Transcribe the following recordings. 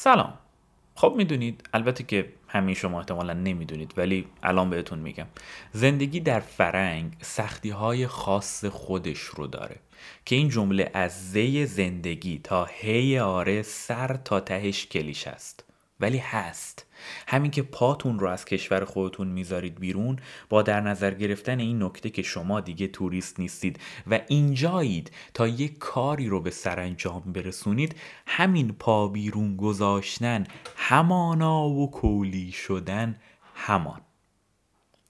سلام. خب میدونید، البته که همه شما احتمالاً نمیدونید ولی الان بهتون میگم، زندگی در فرنگ سختی‌های خاص خودش رو داره که این جمله از زی زندگی تا هی آره سر تا تهش کلیشه است، ولی هست. همین که پاتون رو از کشور خودتون میذارید بیرون با در نظر گرفتن این نکته که شما دیگه توریست نیستید و اینجایید تا یه کاری رو به سرانجام برسونید، همین پا بیرون گذاشتن همانا و کولی شدن همان.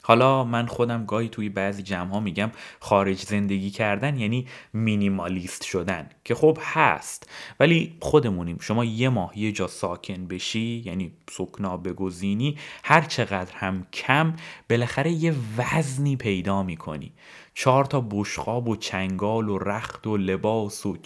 حالا من خودم گاهی توی بعضی جمع‌ها میگم خارج زندگی کردن یعنی مینیمالیست شدن، که خب هست، ولی خودمونیم. شما یه ماه یه جا ساکن بشی، یعنی سکنا بگزینی، هر چقدر هم کم، بالاخره یه وزنی پیدا میکنی. 4 تا بشقاب و چنگال و رخت و لباس و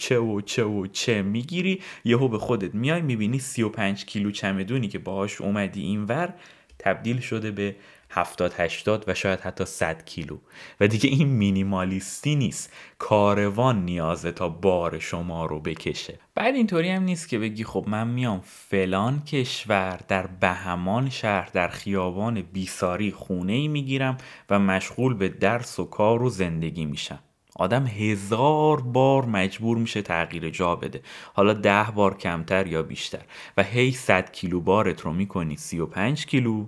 چه میگیری، یهو به خودت میای میبینی 35 کیلو چمدونی که باهاش اومدی اینور تبدیل شده به 70-80 و شاید حتی 100 کیلو و دیگه این مینیمالیستی نیست. کاروان نیازه تا بار شما رو بکشه. بعد اینطوری هم نیست که بگی خب من میام فلان کشور در بهمان شهر در خیابان بیساری خونه‌ای میگیرم و مشغول به درس و کار و زندگی میشم. آدم 1000 بار مجبور میشه تغییر جا بده، حالا 10 بار کمتر یا بیشتر، و هی 100 کیلو بارت رو میکنی 35 کیلو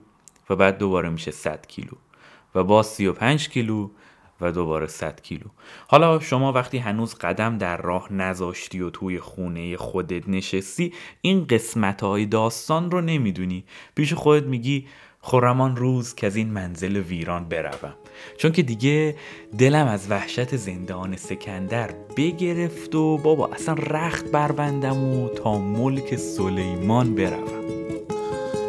و بعد دوباره میشه 100 کیلو و باز 35 کیلو و دوباره 100 کیلو. حالا شما وقتی هنوز قدم در راه نذاشتی و توی خونه خودت نشستی، این قسمت‌های داستان رو نمیدونی. پیش خودت میگی خرمان روز که از این منزل ویران بروم، چون که دیگه دلم از وحشت زندان سکندر بگرفت و بابا اصلا رخت بربندم و تا ملک سلیمان بروم.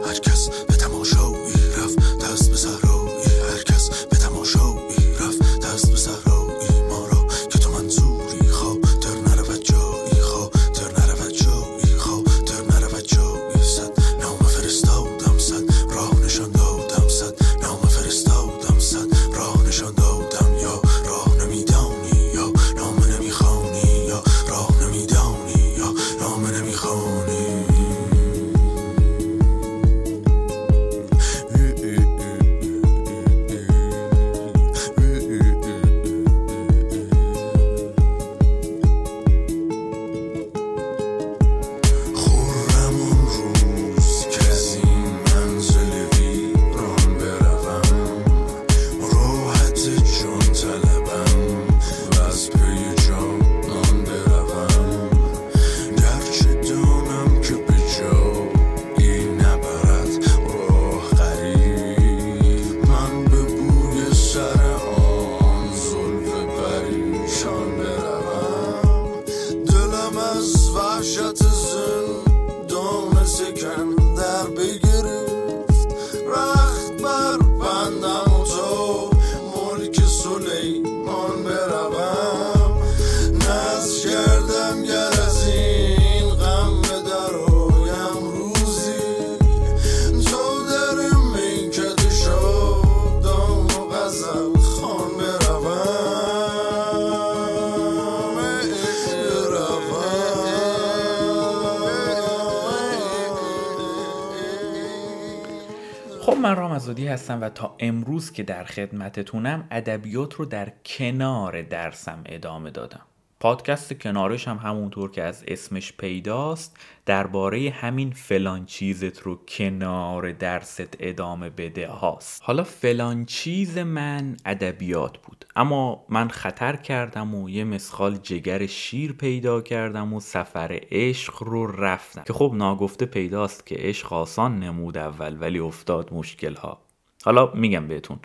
هر کس به تماشایی رفت دست به سرایی، هر کس به تماشایی رفت دست به سرایی، ما را که تو منظوری خاطر نرود جایی، خاطر نرود جایی، خاطر نرود جایی. صد نام فرستادم، صد راه نشان دادم، صد نام فرستادم، صد راه نشان دادم. یا راه نمیدانی، یا نام نمیخوانی، یا راه نمیدانی، یا نام نمیخوانی. هستم و تا امروز که در خدمتتونم ادبیات رو در کنار درسم ادامه دادم. پادکست کنارش هم همونطور که از اسمش پیداست درباره همین فلان چیزت رو کنار درست ادامه بده هاست. حالا فلان چیز من ادبیات بود، اما من خطر کردم و یه مسخال جگر شیر پیدا کردم و سفر عشق رو رفتم، که خب ناگفته پیداست که عشق آسان نمود اول ولی افتاد مشکلها. حالا میگم بهتون،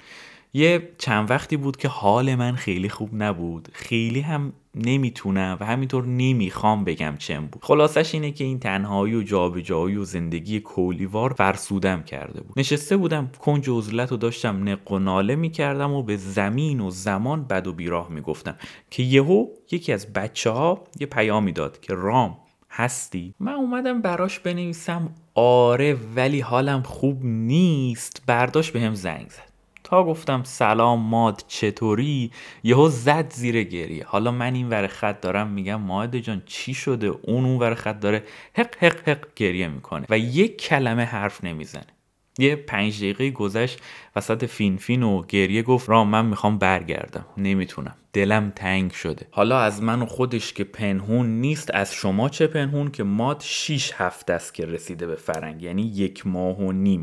یه چند وقتی بود که حال من خیلی خوب نبود، خیلی هم نمیتونم و همینطور نمیخوام بگم چم بود. خلاصش اینه که این تنهایی و جابجایی و زندگی کولیوار فرسودم کرده بود. نشسته بودم کنج عزلت و داشتم نق و ناله میکردم و به زمین و زمان بد و بیراه میگفتم که یهو یکی از بچه‌ها یه پیامی داد که رام هستی؟ من اومدم براش بنویسم آره ولی حالم خوب نیست، برداشت بهم زنگ زد. تا گفتم سلام ماد چطوری، یهو زد زیر گریه. حالا من این ور خط دارم میگم ماد جان چی شده، اون ور خط داره حق حق حق گریه میکنه و یک کلمه حرف نمیزنه. یه 5 دقیقه گذشت وسط فین و گریه گفت رام من میخوام برگردم، نمیتونم، دلم تنگ شده. حالا از من و خودش که پنهون نیست، از شما چه پنهون که ماد 6 هفته است که رسیده به فرنگ، یعنی 1.5 ماه.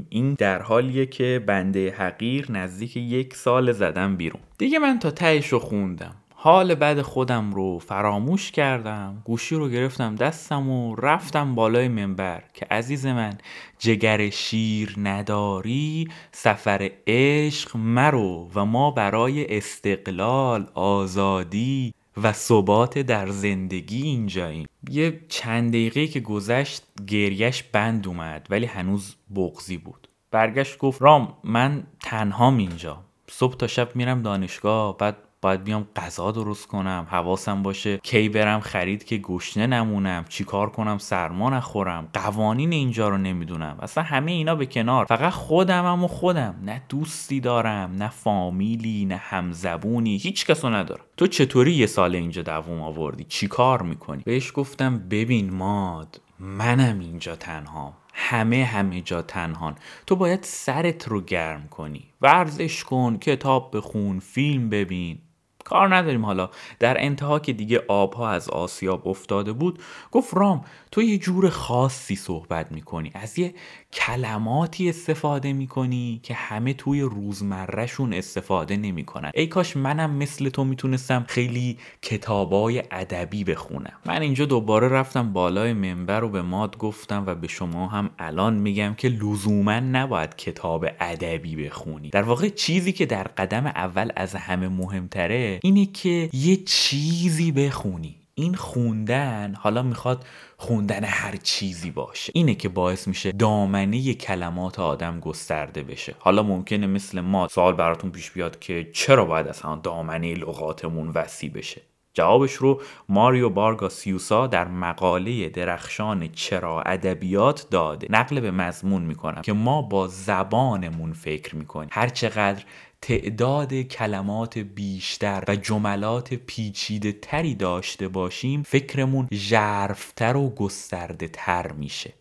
این در حالیه که بنده حقیر نزدیک 1 سال زدم بیرون. دیگه من تا تهش رو خوندم، حال بد خودم رو فراموش کردم، گوشی رو گرفتم دستم و رفتم بالای منبر که عزیز من جگر شیر نداری، سفر عشق مرو و ما برای استقلال، آزادی و ثبات در زندگی اینجاییم. یه 5 دقیقه که گذشت گریهش بند اومد ولی هنوز بغضی بود. برگشت گفت رام من تنهام اینجا، صبح تا شب میرم دانشگاه، بعد باید بیام غذا درست کنم، حواسم باشه کی برم خرید که گشنه نمونم، چیکار کنم سرما نخورم، قوانین اینجا رو نمیدونم، اصلا همه اینا به کنار، فقط خودمم و خودم، نه دوستی دارم، نه فامیلی، نه همزبونی، هیچ کسو ندارم. تو چطوری 1 سال اینجا دووم آوردی؟ چیکار میکنی؟ بهش گفتم ببین ماد، منم اینجا تنهام، همه جا تنهان، تو باید سرت رو گرم کنی، ورزش کن، کتاب بخون، فیلم ببین، کار نداریم. حالا در انتها که دیگه آبها از آسیاب افتاده بود گفت رام تو یه جور خاصی صحبت میکنی، از یه کلماتی استفاده میکنی که همه توی روزمرهشون استفاده نمیکنن. ای کاش منم مثل تو میتونستم خیلی کتابای ادبی بخونم. من اینجا دوباره رفتم بالای منبر و به ماد گفتم و به شما هم الان میگم که لزوما نباید کتاب ادبی بخونی. در واقع چیزی که در قدم اول از همه مهمتره اینه که یه چیزی بخونی. این خوندن حالا میخواد خوندن هر چیزی باشه، اینه که باعث میشه دامنه کلمات آدم گسترده بشه. حالا ممکنه مثل ما سوال براتون پیش بیاد که چرا باید اصلا دامنه لغاتمون وسیع بشه؟ جوابش رو ماریو وارگاس لوسا در مقاله درخشان چرا ادبیات داده. نقل به مضمون میکنم که ما با زبانمون فکر میکنیم، هرچقدر تعداد کلمات بیشتر و جملات پیچیده تری داشته باشیم فکرمون ژرفتر و گسترده تر میشه.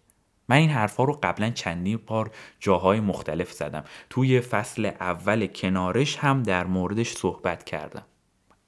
من این حرفا رو قبلا چندین بار جاهای مختلف زدم، توی فصل اول کنارش هم در موردش صحبت کردم.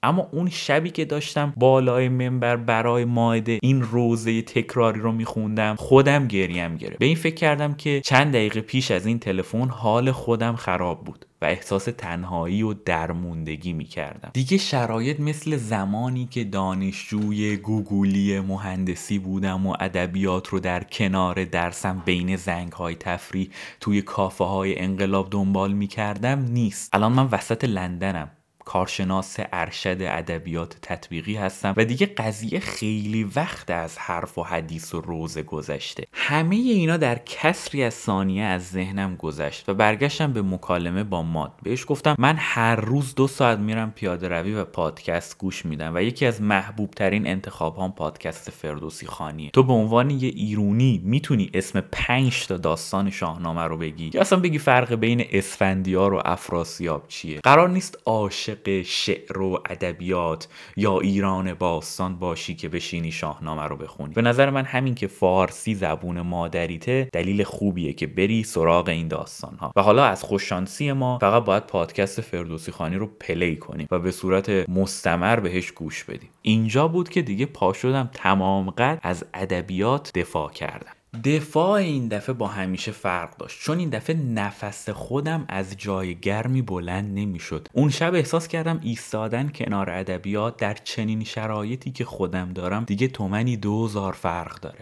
اما اون شبی که داشتم بالای منبر برای مائده این روزه تکراری رو میخوندم خودم گریم گرفت. به این فکر کردم که چند دقیقه پیش از این تلفن حال خودم خراب بود و احساس تنهایی و درموندگی میکردم. دیگه شرایط مثل زمانی که دانشجوی گوگلی مهندسی بودم و ادبیات رو در کنار درسم بین زنگهای تفریح توی کافه های انقلاب دنبال میکردم نیست. الان من وسط لندنم، کارشناس ارشد ادبیات تطبیقی هستم و دیگه قضیه خیلی وقت از حرف و حدیث و روزه گذشته. همه اینا در کسری از ثانیه از ذهنم گذشت و برگشتم به مکالمه با ماد. بهش گفتم من هر روز 2 ساعت میرم پیاده روی و پادکست گوش میدم و یکی از محبوب ترین انتخاب هام پادکست فردوسی خانیه. تو به عنوان یه ایرونی میتونی اسم 5 تا داستان شاهنامه رو بگی یا اصلا بگی فرق بین اسفندیار و افراسیاب چیه. قرار نیست عاشق شعر و ادبیات یا ایران باستان باشی که بشینی شاهنامه رو بخونی. به نظر من همین که فارسی زبون مادریته دلیل خوبیه که بری سراغ این داستان ها. و حالا از خوششانسی ما فقط باید پادکست فردوسی خانی رو پلی کنیم و به صورت مستمر بهش گوش بدیم. اینجا بود که دیگه پا شدم تمام قد از ادبیات دفاع کردم. دفاع این دفعه با همیشه فرق داشت، چون این دفعه نفس خودم از جای گرمی بلند نمیشد. اون شب احساس کردم ایستادن کنار ادبیات در چنین شرایطی که خودم دارم دیگه تومنی 2000 فرق داره.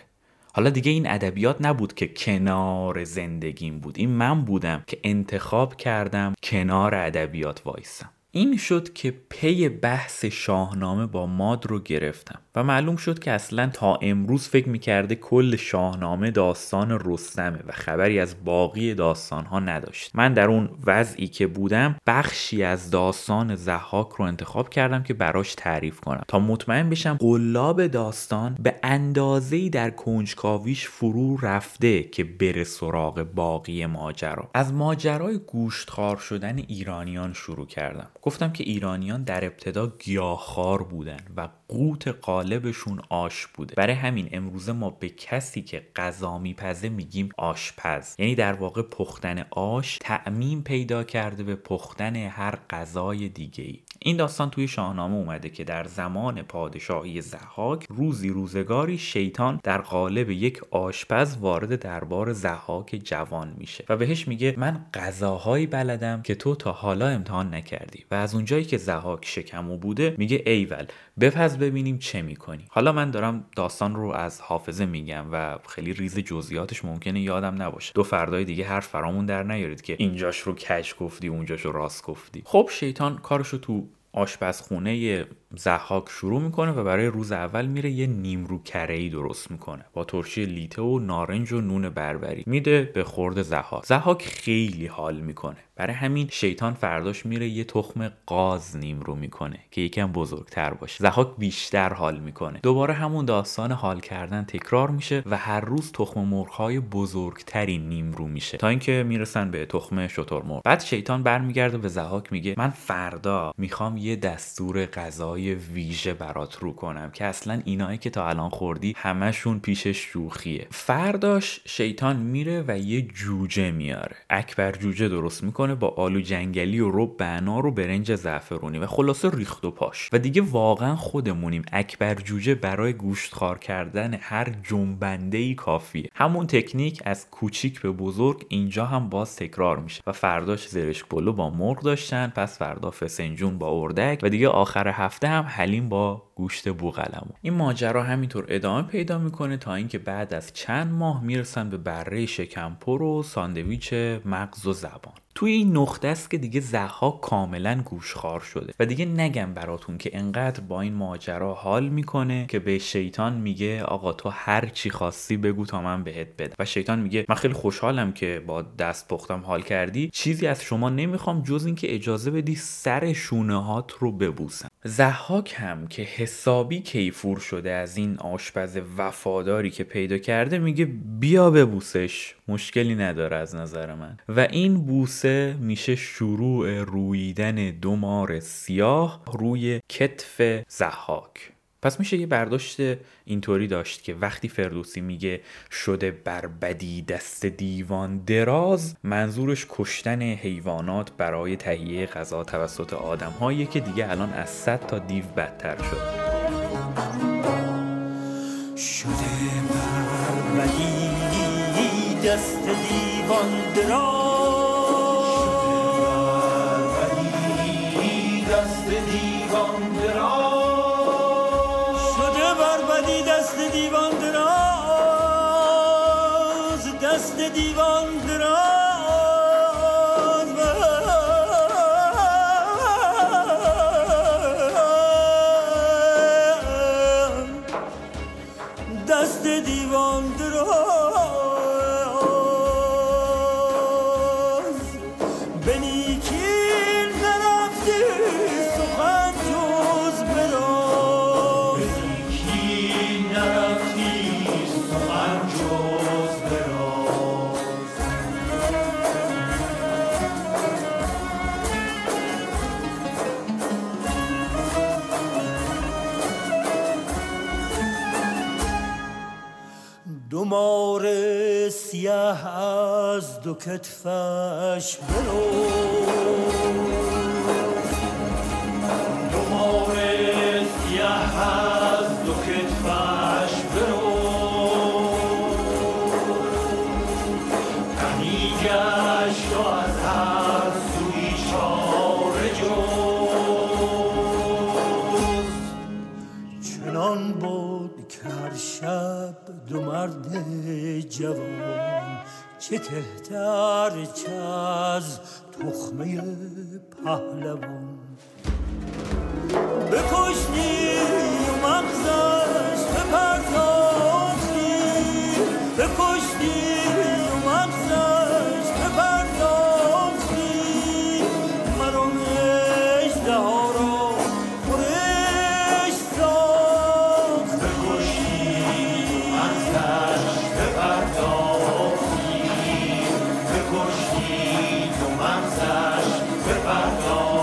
حالا دیگه این ادبیات نبود که کنار زندگیم بود، این من بودم که انتخاب کردم کنار ادبیات وایسم. این شد که پی بحث شاهنامه با ماد رو گرفتم و معلوم شد که اصلا تا امروز فکر میکرده کل شاهنامه داستان رستمه و خبری از باقی داستانها نداشت. من در اون وضعی که بودم بخشی از داستان ضحاک رو انتخاب کردم که براش تعریف کنم تا مطمئن بشم قلاب داستان به اندازه‌ای در کنجکاویش فرو رفته که بره سراغ باقی ماجرا. از ماجرای گوشتخوار شدن ایرانیان شروع کردم. گفتم که ایرانیان در ابتدا گیاهخوار بودن و قوت قالبشون آش بوده، برای همین امروزه ما به کسی که غذا میپزه میگیم آشپز، یعنی در واقع پختن آش تعمیم پیدا کرده به پختن هر غذای دیگه‌ای. این داستان توی شاهنامه اومده که در زمان پادشاهی ضحاک روزی روزگاری شیطان در قالب یک آشپز وارد دربار ضحاک جوان میشه و بهش میگه من غذاهایی بلدم که تو تا حالا امتحان نکردی و از اونجایی که ضحاک شکمو بوده میگه ایول بپز ببینیم چه میکنی. حالا من دارم داستان رو از حافظه میگم و خیلی ریز جزئیاتش ممکنه یادم نباشه، دو فردای دیگه حرف فرامون در نیارید که اینجاش رو کج گفتی اونجاش رو راست گفتی. خب شیطان کارشو تو آشپزخونه ضحاک شروع میکنه و برای روز اول میره یه نیمرو کره‌ای درست میکنه با ترشی لیته و نارنج و نون بربری میده به خورد ضحاک. ضحاک خیلی حال میکنه، برای همین شیطان فرداش میره یه تخم قاز نیمرو میکنه که یکم بزرگتر باشه. ضحاک بیشتر حال میکنه، دوباره همون داستان حال کردن تکرار میشه و هر روز تخم مرغ‌های بزرگتری نیمرو میشه تا اینکه میرسن به تخم شترمرغ. بعد شیطان برمیگرده به ضحاک میگه من فردا میخوام یه دستور غذای ویژه برات رو کنم که اصلا اینایی که تا الان خوردی همشون پیش شوخیه. فرداش شیطان میره و یه جوجه میاره، اکبر جوجه درست میکنه با آلو جنگلی و رب بنا و برنج زعفرونی و خلاصه ریخت و پاش و دیگه واقعا خودمونیم. اکبر جوجه برای گوشتخوار کردن هر جنبنده‌ای کافیه. همون تکنیک از کوچیک به بزرگ اینجا هم باز تکرار میشه و فرداش زرشک پلو با مرغ داشتن، پس فردا فسنجون با اردک و دیگه آخر هفته هم حلیم با گوشت بوقلمون. این ماجرا همینطور ادامه پیدا میکنه تا اینکه بعد از چند ماه میرسن به بره شکمپر و ساندویچ مغز و زبان. توی این نقطه است که دیگه ضحاک کاملا گوشخوار شده و دیگه نگم براتون که انقدر با این ماجرا حال میکنه که به شیطان میگه آقا تو هر چی خواستی بگو تا من بهت بدم و شیطان میگه من خیلی خوشحالم که با دست پختم حال کردی، چیزی از شما نمیخوام جز اینکه اجازه بدی سر شونه هات رو ببوسم. ضحاک هم که حسابی کیفور شده از این آشپز وفاداری که پیدا کرده میگه بیا ببوسش، مشکلی نداره از نظر من و این بوسه میشه شروع رویدن دو مار سیاه روی کتف ضحاک. پس میشه یه برداشت اینطوری داشت که وقتی فردوسی میگه شده بر بدی دست دیوان دراز، منظورش کشتن حیوانات برای تهیه غذا توسط آدم هایی که دیگه الان از 100 تا دیو بدتر شد. شده بر بدی دست دیوان دراز، بدی دست دیوان دراز، دست دیوان دراز، دست دیوان دراز، دست دیوان دراز، به نیکی نرفتی سخن جز دو مار سیاه از دو کتفش بروز، دو مار سیاه از دو کتفش بروز، تنی گشت و از هر سوی چاره جوز، چنان بود که هر شب دو مرد جوان چه کهتر چه از تخمه پهلوان بکشتی و مغزش بپرداختی بکشتی و مغزش بپرداختی مرون اژدها را خورش ساخت بکشتی و مغزش بپرداختی بکشتی و مغزش بپرداختی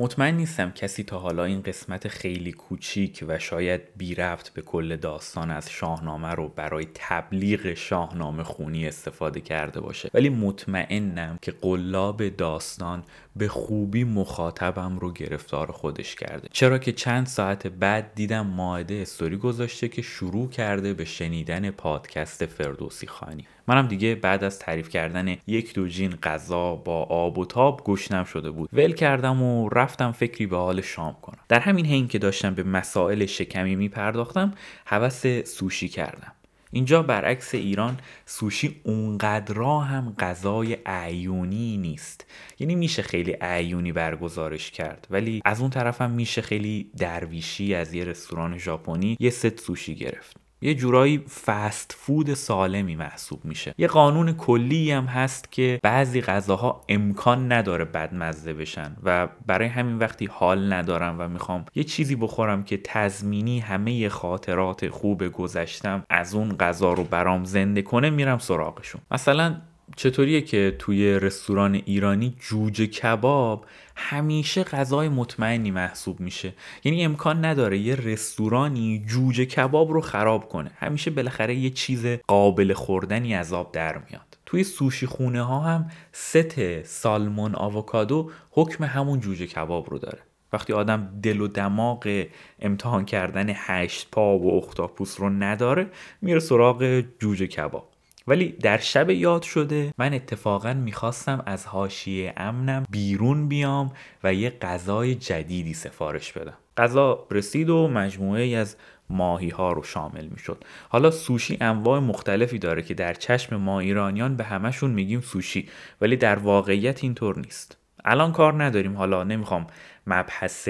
مطمئن نیستم کسی تا حالا این قسمت خیلی کوچیک و شاید بی ربط به کل داستان از شاهنامه رو برای تبلیغ شاهنامه خونی استفاده کرده باشه، ولی مطمئنم که قلاب داستان به خوبی مخاطبم رو گرفتار خودش کرده، چرا که چند ساعت بعد دیدم ماهده استوری گذاشته که شروع کرده به شنیدن پادکست فردوسی خانی. منم دیگه بعد از تعریف کردن یک دو جین غذا با آب و تاب گشنم شده بود، ول کردم و رفتم فکری به حال شام کنم. در همین حین که داشتم به مسائل شکمی میپرداختم هوس سوشی کردم. اینجا برعکس ایران سوشی اونقدرا هم غذای عیونی نیست، یعنی میشه خیلی عیونی برگزارش کرد، ولی از اون طرف هم میشه خیلی درویشی از یه رستوران ژاپنی یه ست سوشی گرفت. یه جورایی فست فود سالمی محسوب میشه. یه قانون کلی هم هست که بعضی غذاها امکان نداره بدمزه بشن و برای همین وقتی حال ندارم و میخوام یه چیزی بخورم که تضمینی همه خاطرات خوب گذشتم از اون غذا رو برام زنده کنه، میرم سراغشون. مثلا چطوریه که توی رستوران ایرانی جوجه کباب همیشه غذای مطمئنی محسوب میشه، یعنی امکان نداره یه رستورانی جوجه کباب رو خراب کنه، همیشه بالاخره یه چیز قابل خوردنی از آب در میاد. توی سوشی خونه ها هم ست سالمون آووکادو حکم همون جوجه کباب رو داره. وقتی آدم دل و دماغ امتحان کردن 8 پا و اختاپوس رو نداره میره سراغ جوجه کباب. ولی در شب یاد شده من اتفاقا میخواستم از حاشیه امنم بیرون بیام و یه غذای جدیدی سفارش بدم. غذا رسید و مجموعه ای از ماهی ها رو شامل میشد. حالا سوشی انواع مختلفی داره که در چشم ما ایرانیان به همشون میگیم سوشی، ولی در واقعیت اینطور نیست. الان کار نداریم، حالا نمیخوام مبحث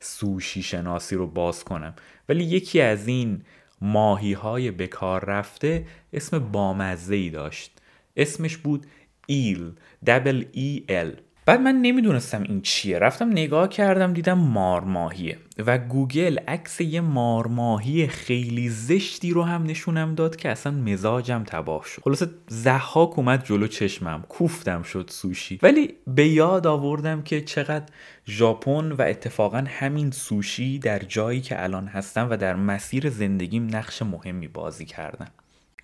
سوشی شناسی رو باز کنم، ولی یکی از این ماهی های بکار رفته اسم بامزه‌ای داشت. اسمش بود ایل، دبل ای ال. بعد من نمیدونستم این چیه، رفتم نگاه کردم دیدم مارماهیه و گوگل عکس یه مارماهی خیلی زشتی رو هم نشونم داد که اصلا مزاجم تباه شد. خلاصه ضحاک اومد جلو چشمم، کوفتم شد سوشی. ولی به یاد آوردم که چقدر ژاپن و اتفاقا همین سوشی در جایی که الان هستم و در مسیر زندگیم نقش مهمی بازی کردن.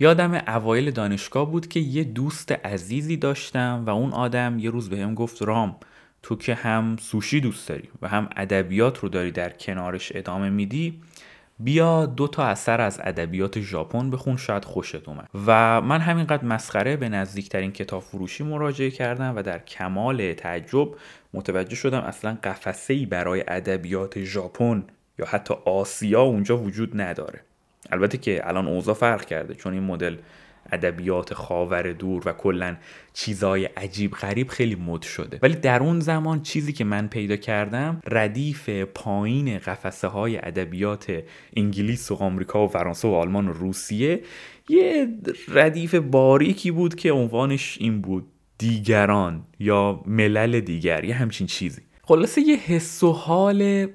یادم اوایل دانشگاه بود که یه دوست عزیزی داشتم و اون آدم یه روز بهم گفت رام، تو که هم سوشی دوست داری و هم ادبیات رو داری در کنارش ادامه میدی، بیا 2 تا اثر از ادبیات ژاپن بخون، شاید خوشت اومد. و من همینقدر مسخره به نزدیکترین کتاب فروشی مراجعه کردم و در کمال تعجب متوجه شدم اصلا قفسه‌ای برای ادبیات ژاپن یا حتی آسیا اونجا وجود نداره. البته که الان اوضاع فرق کرده، چون این مدل ادبیات خاور دور و کلا چیزای عجیب غریب خیلی مد شده، ولی در اون زمان چیزی که من پیدا کردم ردیف پایین قفسه های ادبیات انگلیس و آمریکا و فرانسه و آلمان و روسیه، یه ردیف باریکی بود که عنوانش این بود دیگران یا ملل دیگر، یه همچین چیزی. خلاصه یه حس و حال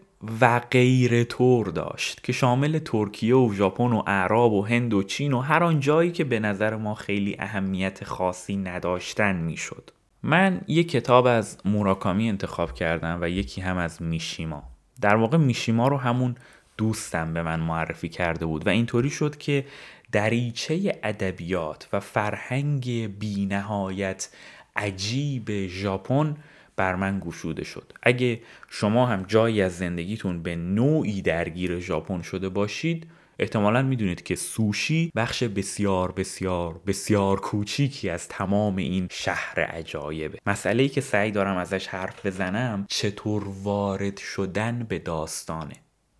و غیر طور داشت که شامل ترکیه و ژاپن و اعراب و هند و چین و هر آن جایی که به نظر ما خیلی اهمیت خاصی نداشتن میشد. من یک کتاب از موراکامی انتخاب کردم و یکی هم از میشیما. در واقع میشیما رو همون دوستم به من معرفی کرده بود و اینطوری شد که دریچه ادبیات و فرهنگ بی نهایت عجیب ژاپن بر من گشوده شد. اگه شما هم جایی از زندگیتون به نوعی درگیر ژاپن شده باشید، احتمالاً میدونید که سوشی بخش بسیار بسیار بسیار کوچیکی از تمام این شهر عجایبه. مسئله‌ای که سعی دارم ازش حرف بزنم چطور وارد شدن به داستانه.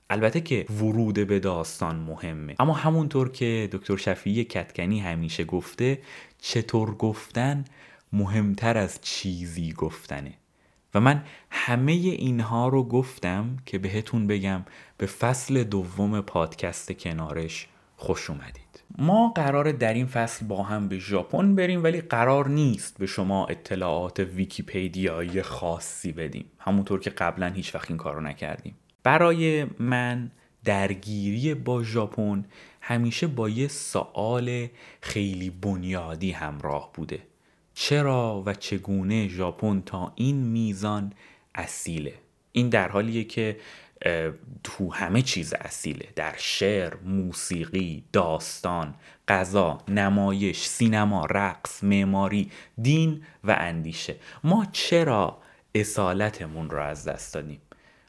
البته که ورود به داستان مهمه، اما همونطور که دکتر شفیعی کدکنی همیشه گفته، چطور گفتن مهمتر از چیزی گفتنه. و من همه اینها رو گفتم که بهتون بگم به فصل دوم پادکست کنارش خوش اومدید. ما قراره در این فصل با هم به ژاپن بریم، ولی قرار نیست به شما اطلاعات ویکی‌پدیایی خاصی بدیم، همونطور که قبلا هیچ وقت این کار رو نکردیم. برای من درگیری با ژاپن همیشه با یه سوال خیلی بنیادی همراه بوده: چرا و چگونه ژاپن تا این میزان اصیله؟ این در حالیه که تو همه چیز اصیله، در شعر، موسیقی، داستان، غذا، نمایش، سینما، رقص، معماری، دین و اندیشه. ما چرا اصالتمون رو از دست دادیم؟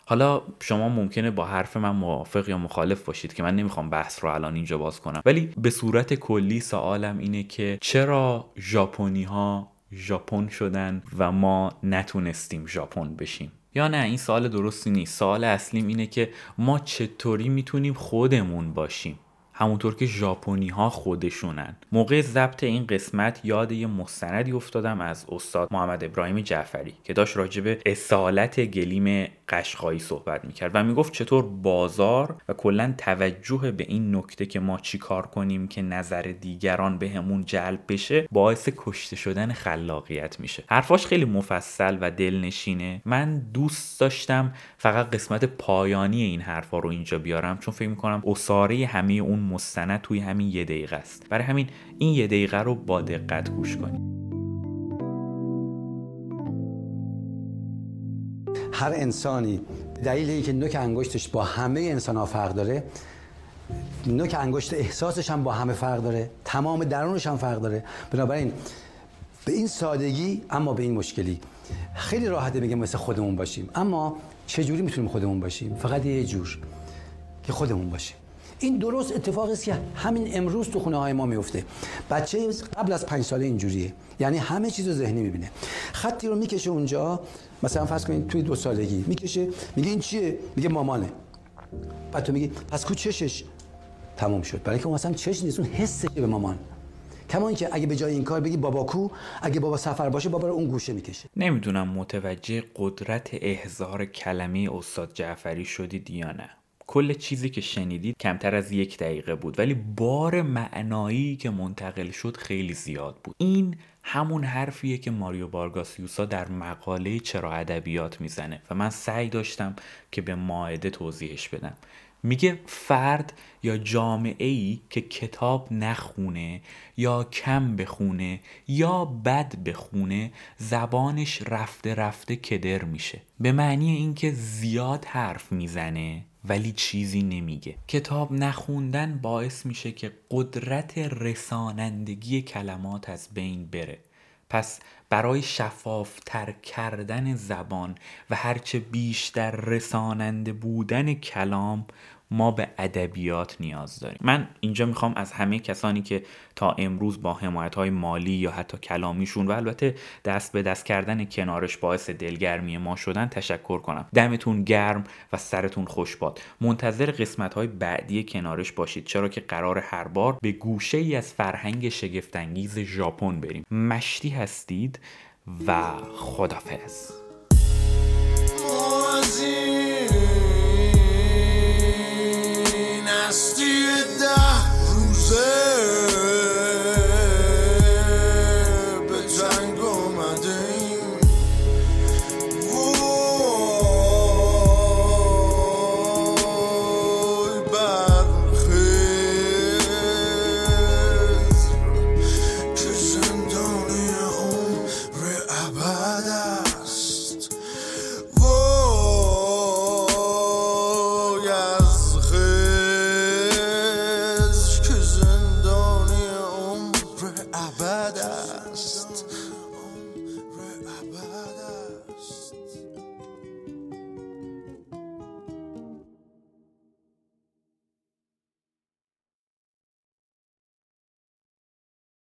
حالا شما ممکنه با حرف من موافق یا مخالف باشید که من نمیخوام بحث رو الان اینجا باز کنم، ولی به صورت کلی سوالم اینه که چرا ژاپنی‌ها ژاپن شدن و ما نتونستیم ژاپن بشیم؟ یا نه، این سوال درستی نیست. سوال اصلیم اینه که ما چطوری میتونیم خودمون باشیم، همونطور که ژاپنی‌ها خودشونن. موقع ضبط این قسمت یاد یه مستندی افتادم از استاد محمد ابراهیم جعفری که داشت راجع به اصالت گلیم قشقایی صحبت میکرد و میگفت چطور بازار و کلاً توجه به این نکته که ما چی کار کنیم که نظر دیگران به همون جلب بشه باعث کشته شدن خلاقیت میشه. حرفاش خیلی مفصل و دلنشینه. من دوست داشتم فقط قسمت پایانی این حرفا رو اینجا بیارم، چون فکر میکنم اساره همه اون مستند توی همین یه دقیقه است. برای همین این یه دقیقه رو با دقت گوش کنید. هر انسانی دلیلی که نوک انگشتش با همه انسان‌ها فرق داره، نوک انگشت احساسش هم با همه فرق داره، تمام درونش هم فرق داره. بنابراین به این سادگی اما به این مشکلی خیلی راحته میگم مثل خودمون باشیم. اما چجوری میتونیم خودمون باشیم؟ فقط یه جور که خودمون باشیم. این درست اتفاقی است که همین امروز تو خونه‌های ما میفته. بچه قبل از 5 ساله اینجوریه، یعنی همه چیزو ذهنی میبینه. خطی رو میکشه اونجا، مثلا فرض کنید توی 2 سالگی میکشه، میگه این چیه؟ میگه مامانه. بعد تو میگی پس کو چشش؟ تموم شد. برای که اون مثلا چش نیست، اون حسه به مامان. کمان که اگه به جای این کار بگی بابا کو، اگه بابا سفر باشه، بابا رو اون گوشه میکشه. نمیدونم متوجه قدرت احضار کلمه استاد جعفری شدید یا نه. کل چیزی که شنیدید کمتر از 1 دقیقه بود، ولی بار معنایی که منتقل شد خیلی زیاد بود. این همون حرفیه که ماریو وارگاس لوسا در مقاله چرا ادبیات میزنه و من سعی داشتم که به مائده توضیحش بدم. میگه فرد یا جامعه‌ای که کتاب نخونه یا کم بخونه یا بد بخونه، زبانش رفته رفته کدر میشه، به معنی اینکه زیاد حرف میزنه ولی چیزی نمیگه. کتاب نخوندن باعث میشه که قدرت رسانندگی کلمات از بین بره. پس برای شفافتر کردن زبان و هرچه بیشتر رساننده بودن کلام، ما به ادبیات نیاز داریم. من اینجا میخوام از همه کسانی که تا امروز با حمایت‌های مالی یا حتی کلامیشون و البته دست به دست کردن کنارش باعث دلگرمی ما شدن تشکر کنم. دمتون گرم و سرتون خوش باد. منتظر قسمت‌های بعدی کنارش باشید، چرا که قرار هر بار به گوشه‌ای از فرهنگ شگفت‌انگیز ژاپن بریم. مشتی هستید و خدافظ.